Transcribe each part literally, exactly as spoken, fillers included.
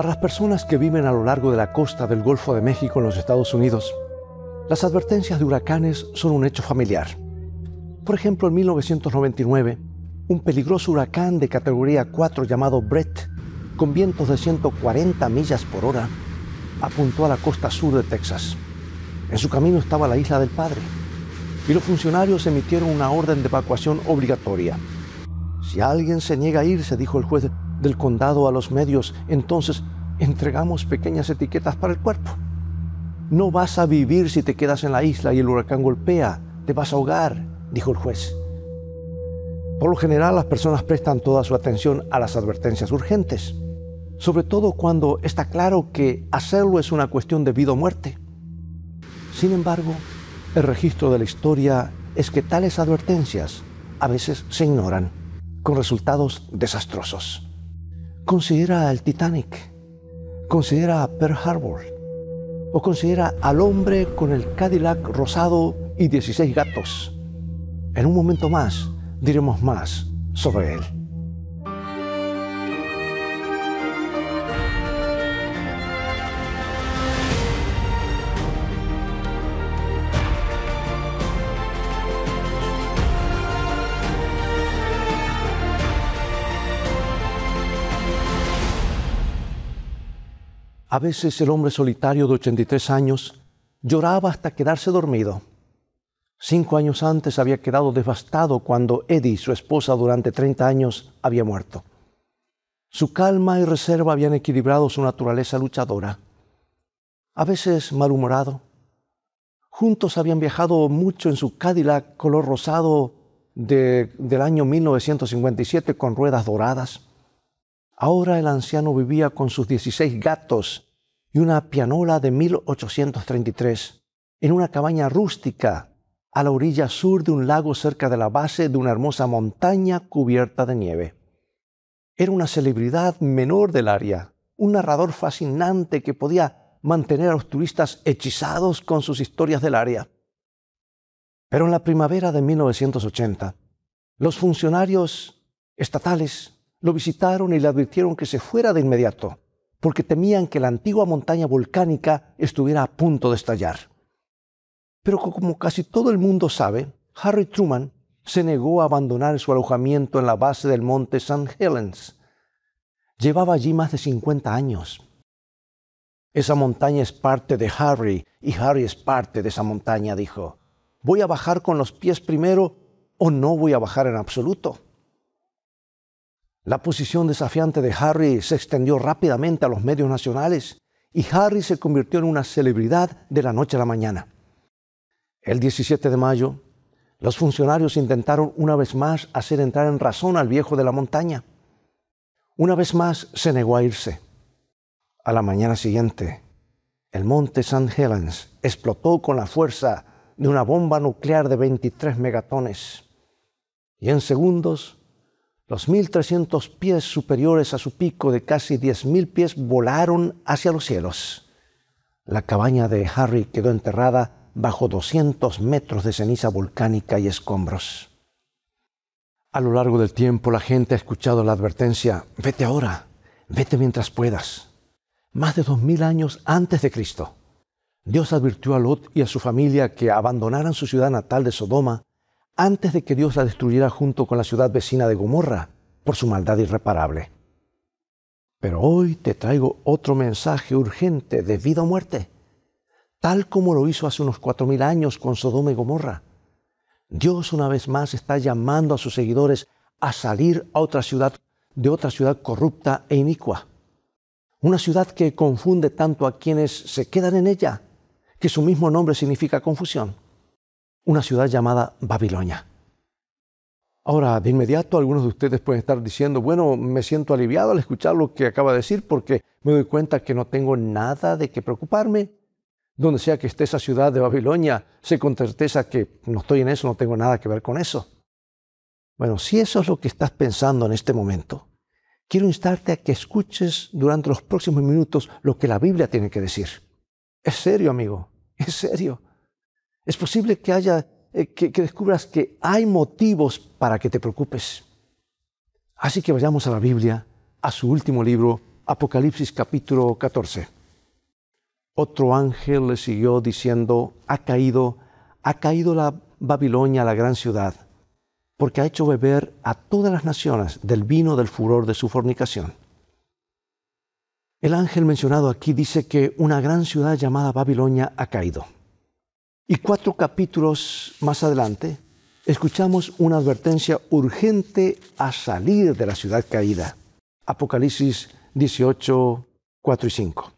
Para las personas que viven a lo largo de la costa del Golfo de México en los Estados Unidos, las advertencias de huracanes son un hecho familiar. Por ejemplo, en mil novecientos noventa y nueve, un peligroso huracán de categoría cuatro llamado Brett, con vientos de ciento cuarenta millas por hora, apuntó a la costa sur de Texas. En su camino estaba la Isla del Padre, y los funcionarios emitieron una orden de evacuación obligatoria. Si alguien se niega a irse, dijo el juez del condado a los medios, entonces entregamos pequeñas etiquetas para el cuerpo. No vas a vivir si te quedas en la isla y el huracán golpea, te vas a ahogar, dijo el juez. Por lo general, las personas prestan toda su atención a las advertencias urgentes, sobre todo cuando está claro que hacerlo es una cuestión de vida o muerte. Sin embargo, el registro de la historia es que tales advertencias a veces se ignoran, con resultados desastrosos. Considera el Titanic, considera a Pearl Harbor, o considera al hombre con el Cadillac rosado y dieciséis gatos. En un momento más, diremos más sobre él. A veces el hombre solitario de ochenta y tres años lloraba hasta quedarse dormido. Cinco años antes había quedado devastado cuando Eddie, su esposa, durante treinta años, había muerto. Su calma y reserva habían equilibrado su naturaleza luchadora. A veces malhumorado, juntos habían viajado mucho en su Cadillac color rosado de, del año mil novecientos cincuenta y siete con ruedas doradas. Ahora el anciano vivía con sus dieciséis gatos y una pianola de mil ochocientos treinta y tres en una cabaña rústica a la orilla sur de un lago cerca de la base de una hermosa montaña cubierta de nieve. Era una celebridad menor del área, un narrador fascinante que podía mantener a los turistas hechizados con sus historias del área. Pero en la primavera de mil novecientos ochenta, los funcionarios estatales lo visitaron y le advirtieron que se fuera de inmediato, porque temían que la antigua montaña volcánica estuviera a punto de estallar. Pero como casi todo el mundo sabe, Harry Truman se negó a abandonar su alojamiento en la base del Monte San Helens. Llevaba allí más de cincuenta años. Esa montaña es parte de Harry, y Harry es parte de esa montaña, dijo. Voy a bajar con los pies primero o no voy a bajar en absoluto. La posición desafiante de Harry se extendió rápidamente a los medios nacionales y Harry se convirtió en una celebridad de la noche a la mañana. El diecisiete de mayo, los funcionarios intentaron una vez más hacer entrar en razón al viejo de la montaña. Una vez más se negó a irse. A la mañana siguiente, el Monte San Helens explotó con la fuerza de una bomba nuclear de veintitrés megatones. Y en segundos, los mil trescientos pies superiores a su pico de casi diez mil pies volaron hacia los cielos. La cabaña de Harry quedó enterrada bajo doscientos metros de ceniza volcánica y escombros. A lo largo del tiempo, la gente ha escuchado la advertencia, vete ahora, vete mientras puedas. Más de dos mil años antes de Cristo, Dios advirtió a Lot y a su familia que abandonaran su ciudad natal de Sodoma antes de que Dios la destruyera junto con la ciudad vecina de Gomorra por su maldad irreparable. Pero hoy te traigo otro mensaje urgente de vida o muerte, tal como lo hizo hace unos cuatro mil años con Sodoma y Gomorra. Dios una vez más está llamando a sus seguidores a salir a otra ciudad, de otra ciudad corrupta e inicua. Una ciudad que confunde tanto a quienes se quedan en ella, que su mismo nombre significa confusión. Una ciudad llamada Babilonia. Ahora, de inmediato, algunos de ustedes pueden estar diciendo, bueno, me siento aliviado al escuchar lo que acaba de decir porque me doy cuenta que no tengo nada de qué preocuparme. Donde sea que esté esa ciudad de Babilonia, sé con certeza que no estoy en eso, no tengo nada que ver con eso. Bueno, si eso es lo que estás pensando en este momento, quiero instarte a que escuches durante los próximos minutos lo que la Biblia tiene que decir. Es serio, amigo, es serio. Es posible que, haya, eh, que, que descubras que hay motivos para que te preocupes. Así que vayamos a la Biblia, a su último libro, Apocalipsis capítulo catorce. Otro ángel le siguió diciendo, ha caído, ha caído la Babilonia, la gran ciudad, porque ha hecho beber a todas las naciones del vino del furor de su fornicación. El ángel mencionado aquí dice que una gran ciudad llamada Babilonia ha caído. Y cuatro capítulos más adelante, escuchamos una advertencia urgente a salir de la ciudad caída. Apocalipsis dieciocho, cuatro y cinco.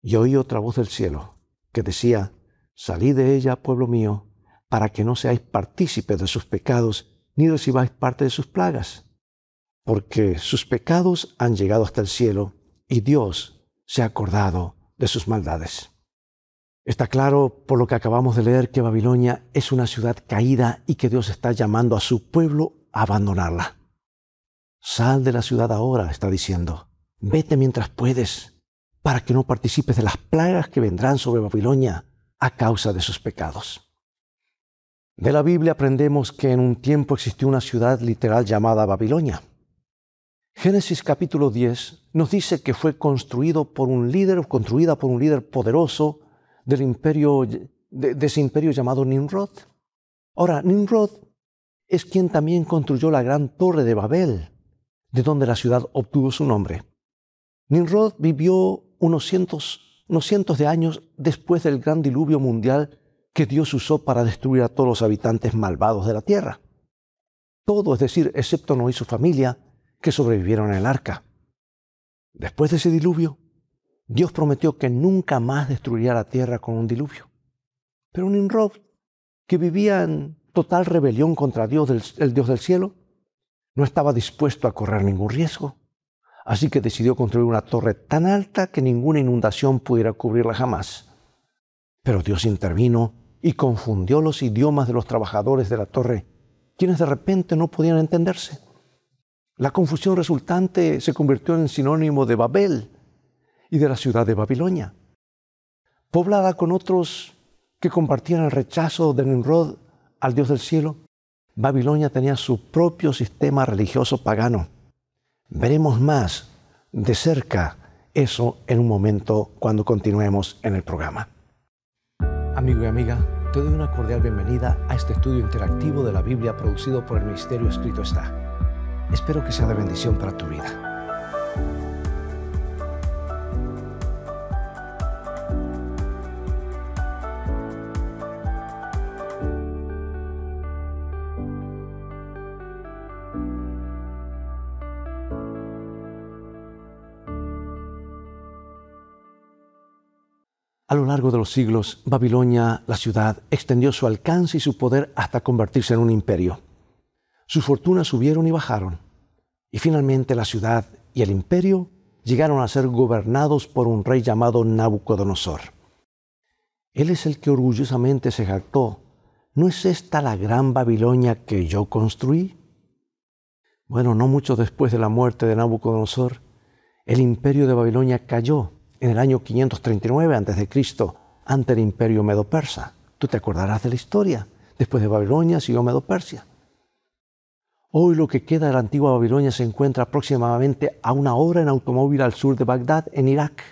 Y oí otra voz del cielo que decía, salid de ella, pueblo mío, para que no seáis partícipes de sus pecados, ni recibáis parte de sus plagas, porque sus pecados han llegado hasta el cielo, y Dios se ha acordado de sus maldades. Está claro por lo que acabamos de leer que Babilonia es una ciudad caída y que Dios está llamando a su pueblo a abandonarla. Sal de la ciudad ahora, está diciendo, vete mientras puedes, para que no participes de las plagas que vendrán sobre Babilonia a causa de sus pecados. De la Biblia aprendemos que en un tiempo existió una ciudad literal llamada Babilonia. Génesis capítulo diez nos dice que fue construido por un líder, construida por un líder poderoso del imperio, de, de ese imperio llamado Nimrod. Ahora, Nimrod es quien también construyó la gran torre de Babel, de donde la ciudad obtuvo su nombre. Nimrod vivió unos cientos, unos cientos de años después del gran diluvio mundial que Dios usó para destruir a todos los habitantes malvados de la tierra. Todo, es decir, excepto Noé y su familia, que sobrevivieron en el arca. Después de ese diluvio, Dios prometió que nunca más destruiría la tierra con un diluvio. Pero Nimrod, que vivía en total rebelión contra Dios, del, el Dios del cielo, no estaba dispuesto a correr ningún riesgo. Así que decidió construir una torre tan alta que ninguna inundación pudiera cubrirla jamás. Pero Dios intervino y confundió los idiomas de los trabajadores de la torre, quienes de repente no podían entenderse. La confusión resultante se convirtió en sinónimo de Babel y de la ciudad de Babilonia, poblada con otros que compartían el rechazo de Nimrod al Dios del cielo. Babilonia tenía su propio sistema religioso pagano. Veremos más de cerca eso en un momento cuando continuemos en el programa. Amigo y amiga, te doy una cordial bienvenida a este estudio interactivo de la Biblia producido por el Ministerio Escrito Está. Espero que sea de bendición para tu vida. A lo largo de los siglos, Babilonia, la ciudad, extendió su alcance y su poder hasta convertirse en un imperio. Sus fortunas subieron y bajaron, y finalmente la ciudad y el imperio llegaron a ser gobernados por un rey llamado Nabucodonosor. Él es el que orgullosamente se jactó, ¿no es esta la gran Babilonia que yo construí? Bueno, no mucho después de la muerte de Nabucodonosor, el imperio de Babilonia cayó en el año quinientos treinta y nueve antes de Cristo, ante el imperio Medo-Persa. Tú te acordarás de la historia. Después de Babilonia siguió Medo-Persia. Hoy lo que queda de la antigua Babilonia se encuentra aproximadamente a una hora en automóvil al sur de Bagdad, en Irak.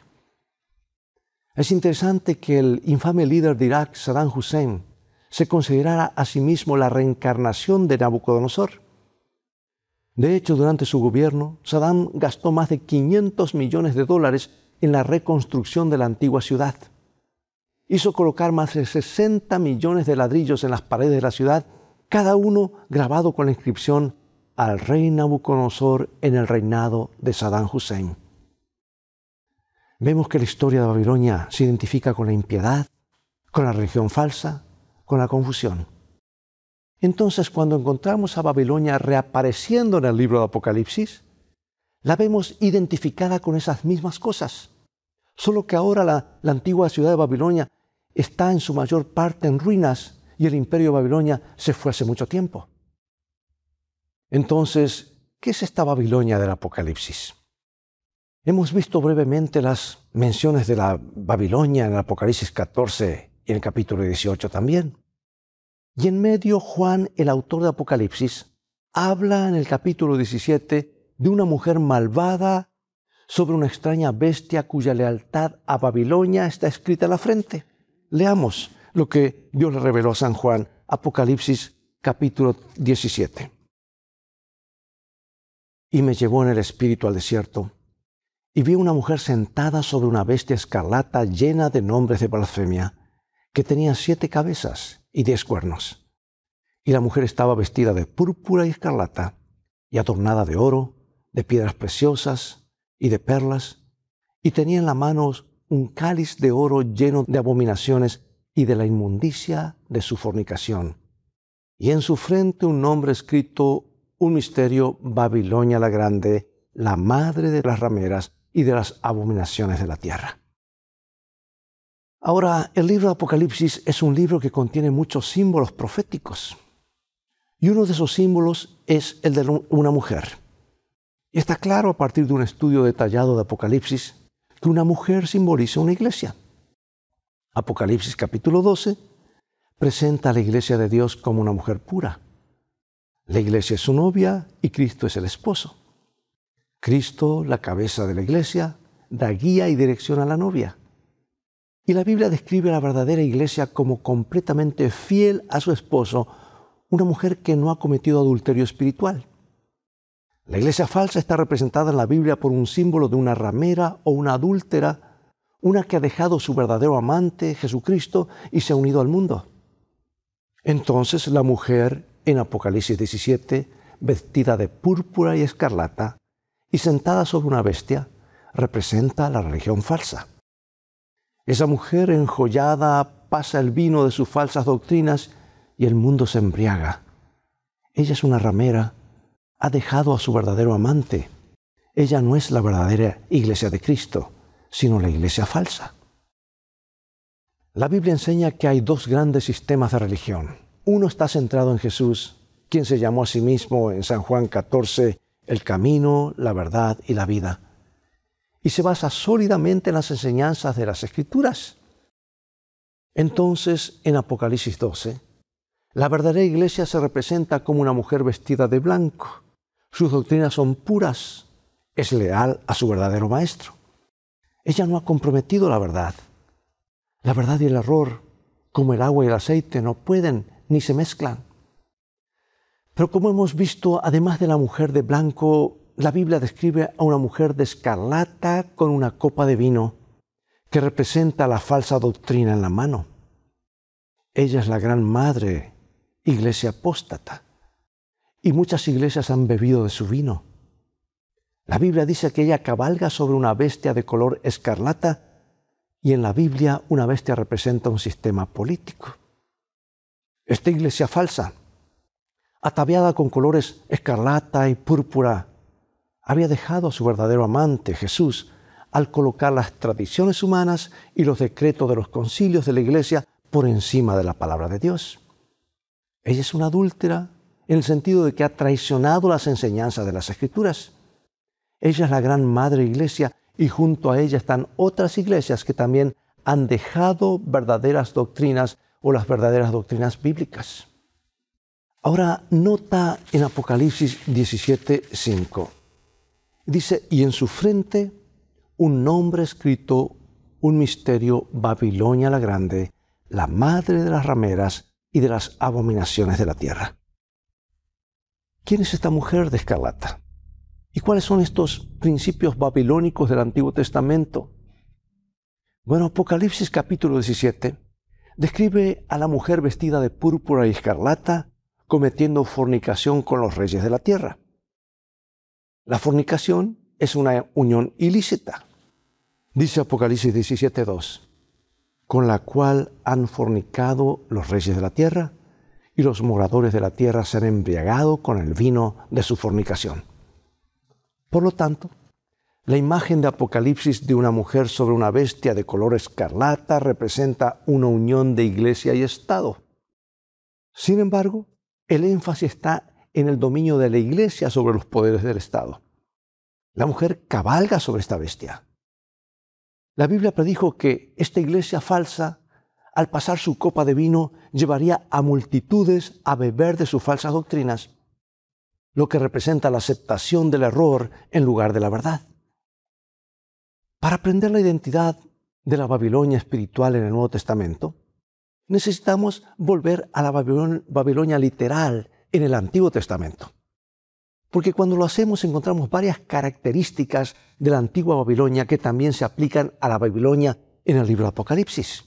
Es interesante que el infame líder de Irak, Saddam Hussein, se considerara a sí mismo la reencarnación de Nabucodonosor. De hecho, durante su gobierno, Saddam gastó más de quinientos millones de dólares en la reconstrucción de la antigua ciudad. Hizo colocar más de sesenta millones de ladrillos en las paredes de la ciudad, cada uno grabado con la inscripción al rey Nabucodonosor en el reinado de Saddam Hussein. Vemos que la historia de Babilonia se identifica con la impiedad, con la religión falsa, con la confusión. Entonces, cuando encontramos a Babilonia reapareciendo en el libro de Apocalipsis, la vemos identificada con esas mismas cosas, solo que ahora la, la antigua ciudad de Babilonia está en su mayor parte en ruinas y el imperio de Babilonia se fue hace mucho tiempo. Entonces, ¿qué es esta Babilonia del Apocalipsis? Hemos visto brevemente las menciones de la Babilonia en el Apocalipsis catorce y en el capítulo dieciocho también. Y en medio, Juan, el autor de Apocalipsis, habla en el capítulo diecisiete de una mujer malvada sobre una extraña bestia cuya lealtad a Babilonia está escrita a la frente. Leamos lo que Dios le reveló a San Juan, Apocalipsis capítulo diecisiete. Y me llevó en el espíritu al desierto, y vi una mujer sentada sobre una bestia escarlata llena de nombres de blasfemia, que tenía siete cabezas y diez cuernos. Y la mujer estaba vestida de púrpura y escarlata, y adornada de oro, de piedras preciosas y de perlas, y tenía en la mano un cáliz de oro lleno de abominaciones y de la inmundicia de su fornicación. Y en su frente un nombre escrito, un misterio, Babilonia la Grande, la madre de las rameras y de las abominaciones de la tierra. Ahora, el libro de Apocalipsis es un libro que contiene muchos símbolos proféticos. Y uno de esos símbolos es el de una mujer. Y está claro a partir de un estudio detallado de Apocalipsis que una mujer simboliza una iglesia. Apocalipsis capítulo doce presenta a la iglesia de Dios como una mujer pura. La iglesia es su novia y Cristo es el esposo. Cristo, la cabeza de la iglesia, da guía y dirección a la novia. Y la Biblia describe a la verdadera iglesia como completamente fiel a su esposo, una mujer que no ha cometido adulterio espiritual. La iglesia falsa está representada en la Biblia por un símbolo de una ramera o una adúltera, una que ha dejado su verdadero amante, Jesucristo, y se ha unido al mundo. Entonces la mujer, en Apocalipsis diecisiete, vestida de púrpura y escarlata y sentada sobre una bestia, representa a la religión falsa. Esa mujer enjollada pasa el vino de sus falsas doctrinas y el mundo se embriaga. Ella es una ramera, ha dejado a su verdadero amante. Ella no es la verdadera iglesia de Cristo, sino la iglesia falsa. La Biblia enseña que hay dos grandes sistemas de religión. Uno está centrado en Jesús, quien se llamó a sí mismo en San Juan catorce, el camino, la verdad y la vida, y se basa sólidamente en las enseñanzas de las Escrituras. Entonces, en Apocalipsis doce, la verdadera iglesia se representa como una mujer vestida de blanco. Sus doctrinas son puras, es leal a su verdadero maestro. Ella no ha comprometido la verdad. La verdad y el error, como el agua y el aceite, no pueden ni se mezclan. Pero como hemos visto, además de la mujer de blanco, la Biblia describe a una mujer de escarlata con una copa de vino, que representa la falsa doctrina en la mano. Ella es la gran madre, iglesia apóstata, y muchas iglesias han bebido de su vino. La Biblia dice que ella cabalga sobre una bestia de color escarlata, y en la Biblia una bestia representa un sistema político. Esta iglesia falsa, ataviada con colores escarlata y púrpura, había dejado a su verdadero amante, Jesús, al colocar las tradiciones humanas y los decretos de los concilios de la iglesia por encima de la palabra de Dios. Ella es una adúltera en el sentido de que ha traicionado las enseñanzas de las Escrituras. Ella es la gran madre iglesia y junto a ella están otras iglesias que también han dejado verdaderas doctrinas o las verdaderas doctrinas bíblicas. Ahora, nota en Apocalipsis diecisiete, cinco. Dice, y en su frente un nombre escrito, un misterio, Babilonia la Grande, la madre de las rameras y de las abominaciones de la tierra. ¿Quién es esta mujer de escarlata? ¿Y cuáles son estos principios babilónicos del Antiguo Testamento? Bueno, Apocalipsis capítulo diecisiete describe a la mujer vestida de púrpura y escarlata cometiendo fornicación con los reyes de la tierra. La fornicación es una unión ilícita. Dice Apocalipsis diecisiete, dos, con la cual han fornicado los reyes de la tierra, y los moradores de la tierra se han embriagado con el vino de su fornicación. Por lo tanto, la imagen de Apocalipsis de una mujer sobre una bestia de color escarlata representa una unión de iglesia y Estado. Sin embargo, el énfasis está en el dominio de la iglesia sobre los poderes del Estado. La mujer cabalga sobre esta bestia. La Biblia predijo que esta iglesia falsa, al pasar su copa de vino, llevaría a multitudes a beber de sus falsas doctrinas, lo que representa la aceptación del error en lugar de la verdad. Para aprender la identidad de la Babilonia espiritual en el Nuevo Testamento, necesitamos volver a la Babilonia literal en el Antiguo Testamento. Porque cuando lo hacemos encontramos varias características de la antigua Babilonia que también se aplican a la Babilonia en el libro de Apocalipsis.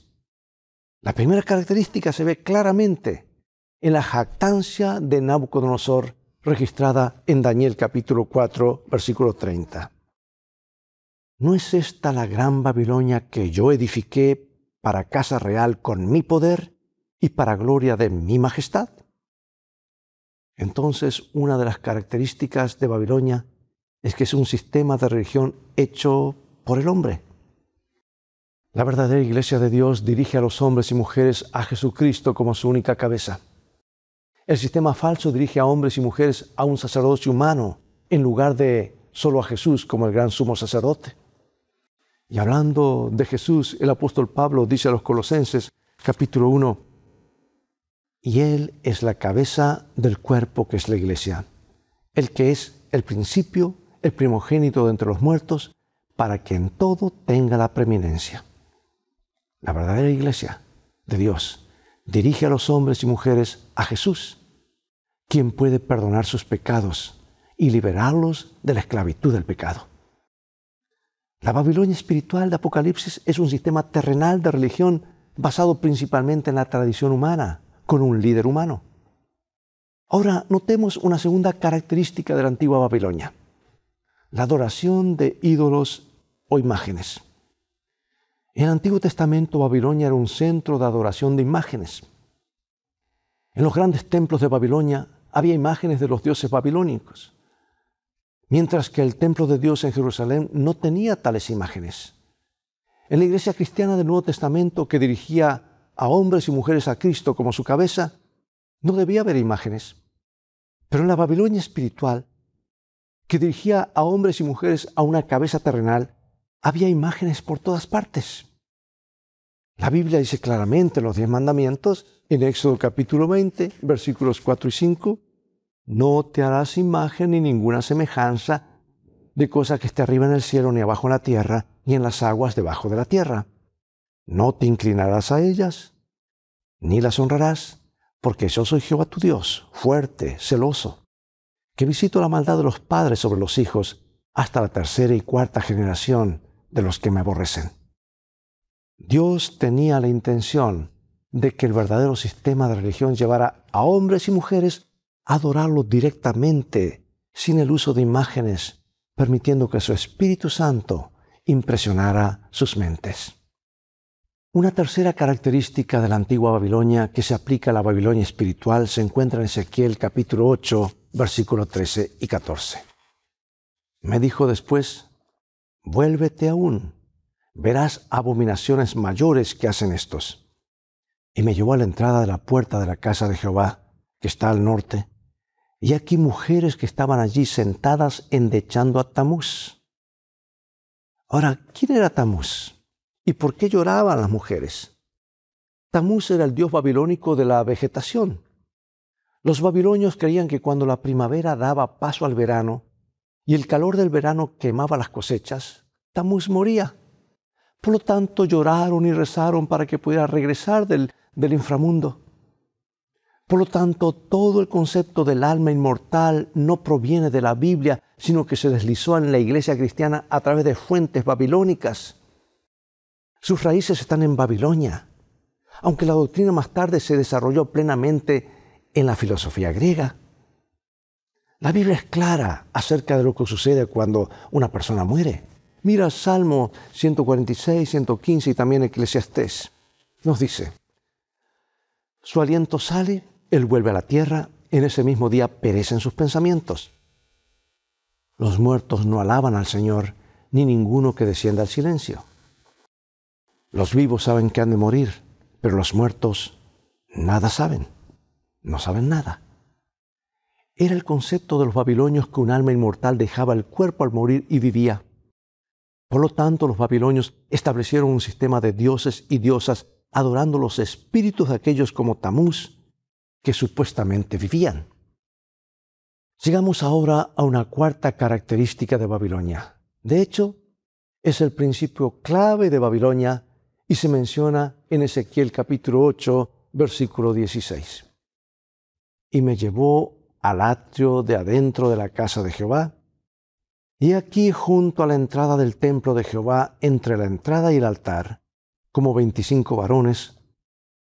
La primera característica se ve claramente en la jactancia de Nabucodonosor registrada en Daniel capítulo cuatro, versículo treinta. ¿No es esta la gran Babilonia que yo edifiqué para casa real con mi poder y para gloria de mi majestad? Entonces, una de las características de Babilonia es que es un sistema de religión hecho por el hombre. La verdadera Iglesia de Dios dirige a los hombres y mujeres a Jesucristo como su única cabeza. El sistema falso dirige a hombres y mujeres a un sacerdocio humano en lugar de solo a Jesús como el gran sumo sacerdote. Y hablando de Jesús, el apóstol Pablo dice a los Colosenses, capítulo uno, y Él es la cabeza del cuerpo que es la Iglesia, el que es el principio, el primogénito de entre los muertos, para que en todo tenga la preeminencia. La verdadera Iglesia de Dios dirige a los hombres y mujeres a Jesús, quien puede perdonar sus pecados y liberarlos de la esclavitud del pecado. La Babilonia espiritual de Apocalipsis es un sistema terrenal de religión basado principalmente en la tradición humana, con un líder humano. Ahora notemos una segunda característica de la antigua Babilonia, la adoración de ídolos o imágenes. En el Antiguo Testamento, Babilonia era un centro de adoración de imágenes. En los grandes templos de Babilonia había imágenes de los dioses babilónicos, mientras que el templo de Dios en Jerusalén no tenía tales imágenes. En la iglesia cristiana del Nuevo Testamento, que dirigía a hombres y mujeres a Cristo como su cabeza, no debía haber imágenes. Pero en la Babilonia espiritual, que dirigía a hombres y mujeres a una cabeza terrenal, había imágenes por todas partes. La Biblia dice claramente en los diez mandamientos, en Éxodo capítulo veinte, versículos cuatro y cinco, no te harás imagen ni ninguna semejanza de cosa que esté arriba en el cielo, ni abajo en la tierra, ni en las aguas debajo de la tierra. No te inclinarás a ellas, ni las honrarás, porque yo soy Jehová tu Dios, fuerte, celoso, que visito la maldad de los padres sobre los hijos hasta la tercera y cuarta generación de los que me aborrecen. Dios tenía la intención de que el verdadero sistema de religión llevara a hombres y mujeres adorarlo directamente, sin el uso de imágenes, permitiendo que su Espíritu Santo impresionara sus mentes. Una tercera característica de la antigua Babilonia que se aplica a la Babilonia espiritual se encuentra en Ezequiel capítulo ocho, versículos trece y catorce. Me dijo después, vuélvete aún, verás abominaciones mayores que hacen estos. Y me llevó a la entrada de la puerta de la casa de Jehová, que está al norte, y aquí mujeres que estaban allí sentadas endechando a Tamuz. Ahora, ¿quién era Tamuz? ¿Y por qué lloraban las mujeres? Tamuz era el dios babilónico de la vegetación. Los babilonios creían que cuando la primavera daba paso al verano y el calor del verano quemaba las cosechas, Tamuz moría. Por lo tanto, lloraron y rezaron para que pudiera regresar del, del inframundo. Por lo tanto, todo el concepto del alma inmortal no proviene de la Biblia, sino que se deslizó en la iglesia cristiana a través de fuentes babilónicas. Sus raíces están en Babilonia, aunque la doctrina más tarde se desarrolló plenamente en la filosofía griega. La Biblia es clara acerca de lo que sucede cuando una persona muere. Mira Salmo ciento cuarenta y seis, ciento quince y también Eclesiastés. Nos dice, su aliento sale, Él vuelve a la tierra, en ese mismo día perecen sus pensamientos. Los muertos no alaban al Señor, ni ninguno que descienda al silencio. Los vivos saben que han de morir, pero los muertos nada saben, no saben nada. Era el concepto de los babilonios que un alma inmortal dejaba el cuerpo al morir y vivía. Por lo tanto, los babilonios establecieron un sistema de dioses y diosas adorando los espíritus de aquellos como Tamuz, que supuestamente vivían. Llegamos ahora a una cuarta característica de Babilonia. De hecho, es el principio clave de Babilonia y se menciona en Ezequiel capítulo ocho, versículo dieciséis. Y me llevó al atrio de adentro de la casa de Jehová, y aquí junto a la entrada del templo de Jehová, entre la entrada y el altar, como veinticinco varones,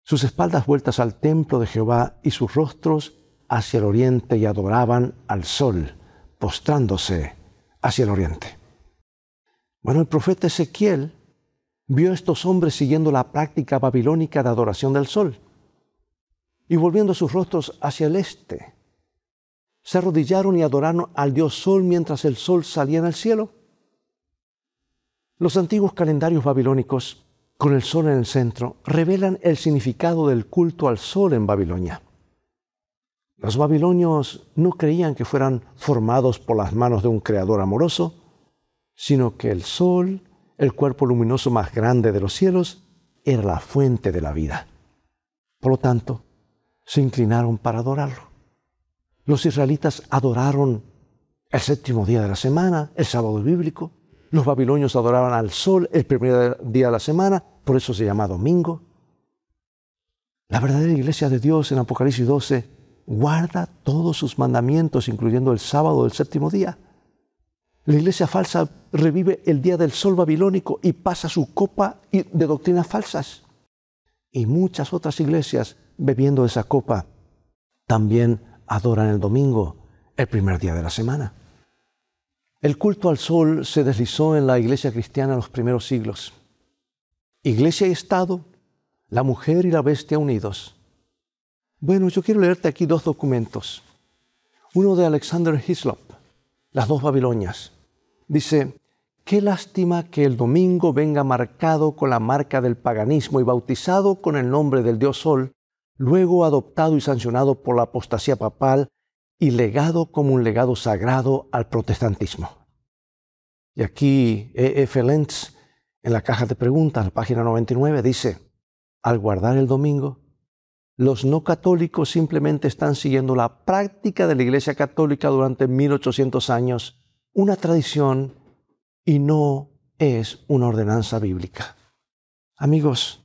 sus espaldas vueltas al templo de Jehová y sus rostros hacia el oriente, y adoraban al sol, postrándose hacia el oriente. Bueno, el profeta Ezequiel vio a estos hombres siguiendo la práctica babilónica de adoración del sol y volviendo sus rostros hacia el este. Se arrodillaron y adoraron al dios sol mientras el sol salía en el cielo. Los antiguos calendarios babilónicos, con el sol en el centro, revelan el significado del culto al sol en Babilonia. Los babilonios no creían que fueran formados por las manos de un creador amoroso, sino que el sol, el cuerpo luminoso más grande de los cielos, era la fuente de la vida. Por lo tanto, se inclinaron para adorarlo. Los israelitas adoraron el séptimo día de la semana, el sábado bíblico. Los babilonios adoraban al sol el primer día de la semana, por eso se llama domingo. La verdadera iglesia de Dios, en Apocalipsis doce, guarda todos sus mandamientos, incluyendo el sábado del séptimo día. La iglesia falsa revive el día del sol babilónico y pasa su copa de doctrinas falsas. Y muchas otras iglesias, bebiendo esa copa, también adoran el domingo, el primer día de la semana. El culto al sol se deslizó en la iglesia cristiana en los primeros siglos. Iglesia y Estado, la mujer y la bestia unidos. Bueno, yo quiero leerte aquí dos documentos. Uno de Alexander Hislop, Las dos Babilonias. Dice, qué lástima que el domingo venga marcado con la marca del paganismo y bautizado con el nombre del dios sol, luego adoptado y sancionado por la apostasía papal y legado como un legado sagrado al protestantismo. Y aquí E. F. Lenz, en la caja de preguntas, la página noventa y nueve, dice, al guardar el domingo, los no católicos simplemente están siguiendo la práctica de la Iglesia Católica durante mil ochocientos años, una tradición, y no es una ordenanza bíblica. Amigos,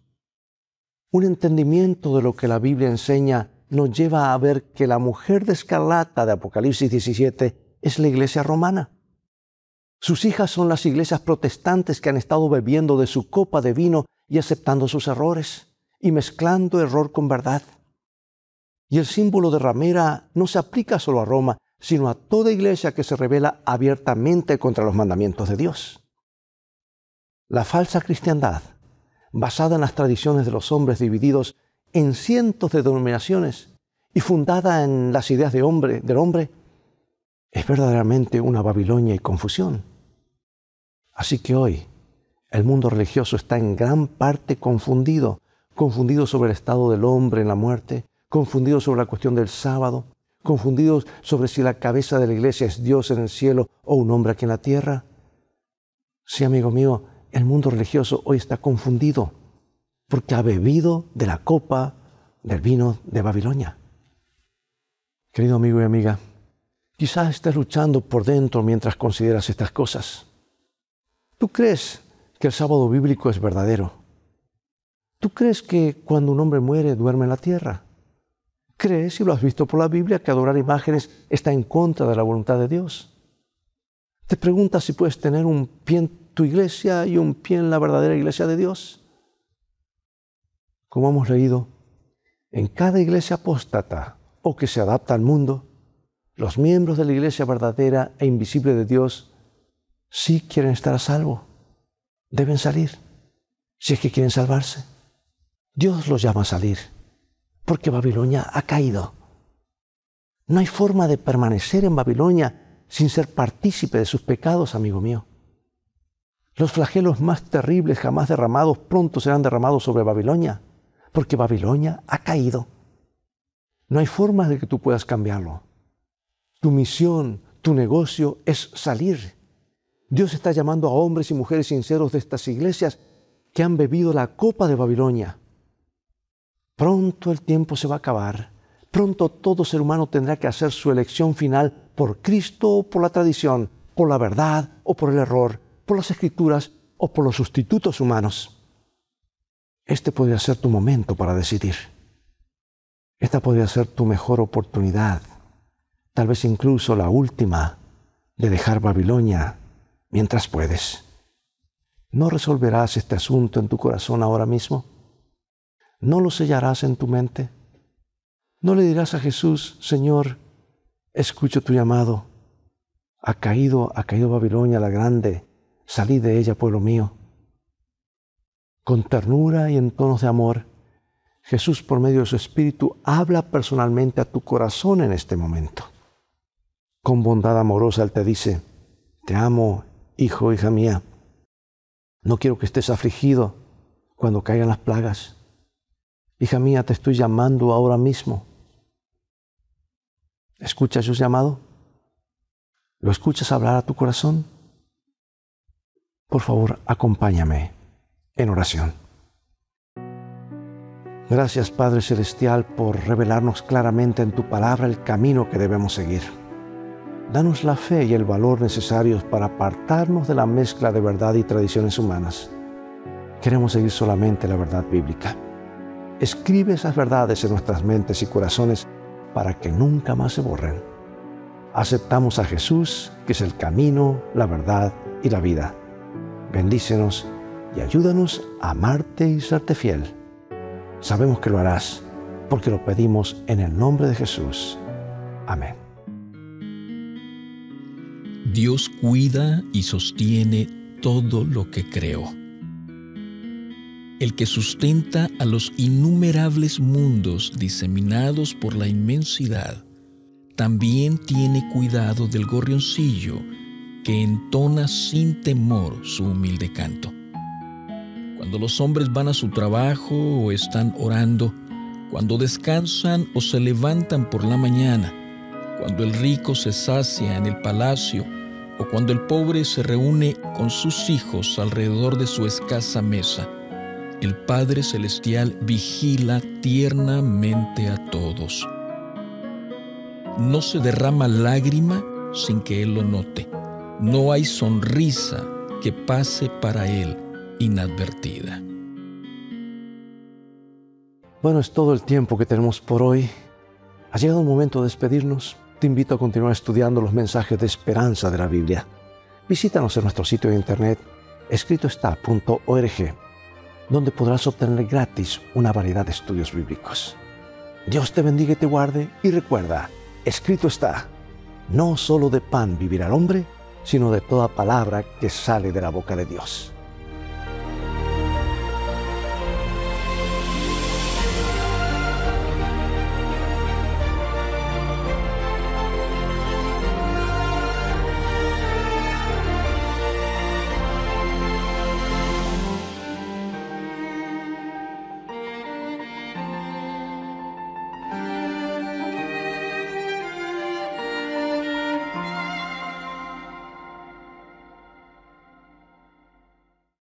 un entendimiento de lo que la Biblia enseña nos lleva a ver que la mujer de escarlata de Apocalipsis diecisiete es la Iglesia romana. Sus hijas son las iglesias protestantes que han estado bebiendo de su copa de vino y aceptando sus errores, y mezclando error con verdad. Y el símbolo de ramera no se aplica solo a Roma, sino a toda iglesia que se rebela abiertamente contra los mandamientos de Dios. La falsa cristiandad, basada en las tradiciones de los hombres divididos en cientos de denominaciones y fundada en las ideas de hombre, del hombre, es verdaderamente una Babilonia y confusión. Así que hoy, el mundo religioso está en gran parte confundido, confundidos sobre el estado del hombre en la muerte, confundidos sobre la cuestión del sábado, confundidos sobre si la cabeza de la iglesia es Dios en el cielo o un hombre aquí en la tierra. Sí, amigo mío, el mundo religioso hoy está confundido porque ha bebido de la copa del vino de Babilonia. Querido amigo y amiga, quizás estés luchando por dentro mientras consideras estas cosas. ¿Tú crees que el sábado bíblico es verdadero? ¿Tú crees que cuando un hombre muere duerme en la tierra? ¿Crees, y lo has visto por la Biblia, que adorar imágenes está en contra de la voluntad de Dios? ¿Te preguntas si puedes tener un pie en tu iglesia y un pie en la verdadera iglesia de Dios? Como hemos leído, en cada iglesia apóstata o que se adapta al mundo, los miembros de la iglesia verdadera e invisible de Dios sí quieren estar a salvo. Deben salir, si es que quieren salvarse. Dios los llama a salir, porque Babilonia ha caído. No hay forma de permanecer en Babilonia sin ser partícipe de sus pecados, amigo mío. Los flagelos más terribles jamás derramados pronto serán derramados sobre Babilonia, porque Babilonia ha caído. No hay forma de que tú puedas cambiarlo. Tu misión, tu negocio es salir. Dios está llamando a hombres y mujeres sinceros de estas iglesias que han bebido la copa de Babilonia. Pronto el tiempo se va a acabar. Pronto todo ser humano tendrá que hacer su elección final por Cristo o por la tradición, por la verdad o por el error, por las Escrituras o por los sustitutos humanos, este podría ser tu momento para decidir. Esta podría ser tu mejor oportunidad, tal vez incluso la última, de dejar Babilonia mientras puedes. ¿No resolverás este asunto en tu corazón ahora mismo? ¿No lo sellarás en tu mente? ¿No le dirás a Jesús, Señor, escucho tu llamado? Ha caído, ha caído Babilonia la grande, salid de ella, pueblo mío. Con ternura y en tonos de amor, Jesús, por medio de su Espíritu, habla personalmente a tu corazón en este momento. Con bondad amorosa Él te dice, te amo, hijo, hija mía. No quiero que estés afligido cuando caigan las plagas. Hija mía, te estoy llamando ahora mismo. ¿Escuchas su llamado? ¿Lo escuchas hablar a tu corazón? Por favor, acompáñame en oración. Gracias, Padre Celestial, por revelarnos claramente en tu palabra el camino que debemos seguir. Danos la fe y el valor necesarios para apartarnos de la mezcla de verdad y tradiciones humanas. Queremos seguir solamente la verdad bíblica. Escribe esas verdades en nuestras mentes y corazones para que nunca más se borren. Aceptamos a Jesús, que es el camino, la verdad y la vida. Bendícenos y ayúdanos a amarte y serte fiel. Sabemos que lo harás, porque lo pedimos en el nombre de Jesús. Amén. Dios cuida y sostiene todo lo que creó. El que sustenta a los innumerables mundos diseminados por la inmensidad, también tiene cuidado del gorrioncillo que entona sin temor su humilde canto. Cuando los hombres van a su trabajo o están orando, cuando descansan o se levantan por la mañana, cuando el rico se sacia en el palacio o cuando el pobre se reúne con sus hijos alrededor de su escasa mesa, el Padre Celestial vigila tiernamente a todos. No se derrama lágrima sin que Él lo note. No hay sonrisa que pase para Él inadvertida. Bueno, es todo el tiempo que tenemos por hoy. Ha llegado el momento de despedirnos. Te invito a continuar estudiando los mensajes de esperanza de la Biblia. Visítanos en nuestro sitio de internet escrito está punto org, donde podrás obtener gratis una variedad de estudios bíblicos. Dios te bendiga y te guarde, y recuerda, escrito está, no solo de pan vivirá el hombre, sino de toda palabra que sale de la boca de Dios.